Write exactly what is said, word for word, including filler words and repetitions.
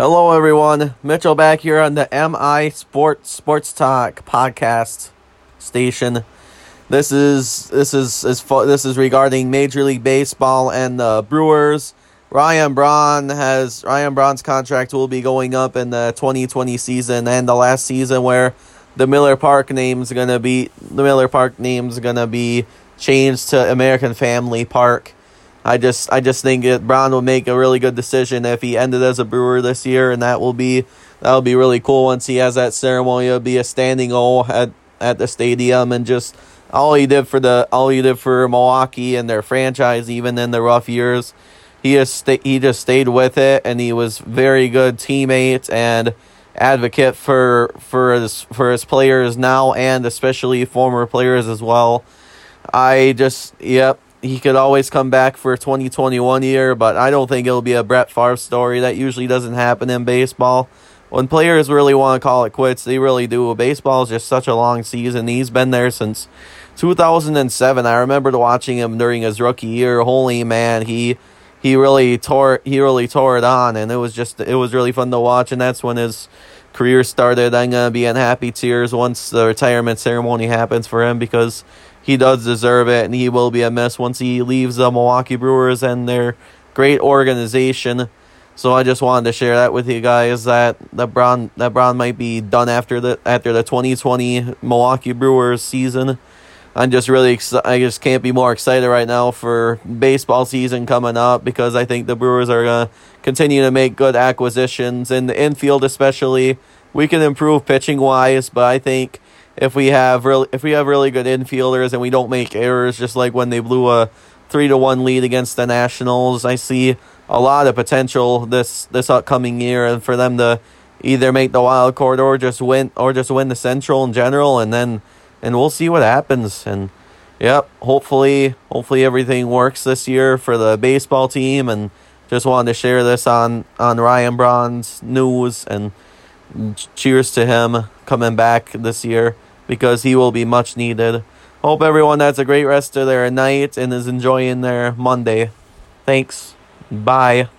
Hello, everyone. Mitchell back here on the M I Sports Sports Talk podcast station. This is this is is this is regarding Major League Baseball and the Brewers. Ryan Braun has Ryan Braun's contract will be going up in the twenty twenty season and the last season where the Miller Park name's gonna be the Miller Park name's gonna be changed to American Family Park. I just I just think it, Braun will make a really good decision if he ended as a Brewer this year, and that will be that'll be really cool once he has that ceremony. It'll be a standing O at, at the stadium, and just all he did for the all he did for Milwaukee and their franchise, even in the rough years, he just sta- he just stayed with it, and he was very good teammate and advocate for for his for his players now, and especially former players as well. I just yep. He could always come back for a twenty twenty-one year, but I don't think it'll be a Brett Favre story. That usually doesn't happen in baseball. When players really want to call it quits, they really do. Baseball is just such a long season. He's been there since two thousand seven. I remembered watching him during his rookie year. Holy man, he he really tore he really tore it on, and it was just it was really fun to watch. And that's when his career started. I'm gonna be in happy tears once the retirement ceremony happens for him, because he does deserve it, and he will be a mess once he leaves the Milwaukee Brewers and their great organization. So I just wanted to share that with you guys, that that Braun that Braun might be done after the after the twenty twenty Milwaukee Brewers season. I'm just really exci- I just can't be more excited right now for baseball season coming up, because I think the Brewers are gonna continue to make good acquisitions in the infield, especially. We can improve pitching wise, but I think If we have really, if we have really good infielders and we don't make errors, just like when they blew a three to one lead against the Nationals, I see a lot of potential this this upcoming year, and for them to either make the wild card or just win or just win the Central in general, and then and we'll see what happens. And yep, hopefully, hopefully everything works this year for the baseball team. And just wanted to share this on on Ryan Braun's news, and cheers to him coming back this year, because he will be much needed. Hope everyone has a great rest of their night and is enjoying their Monday. Thanks. Bye.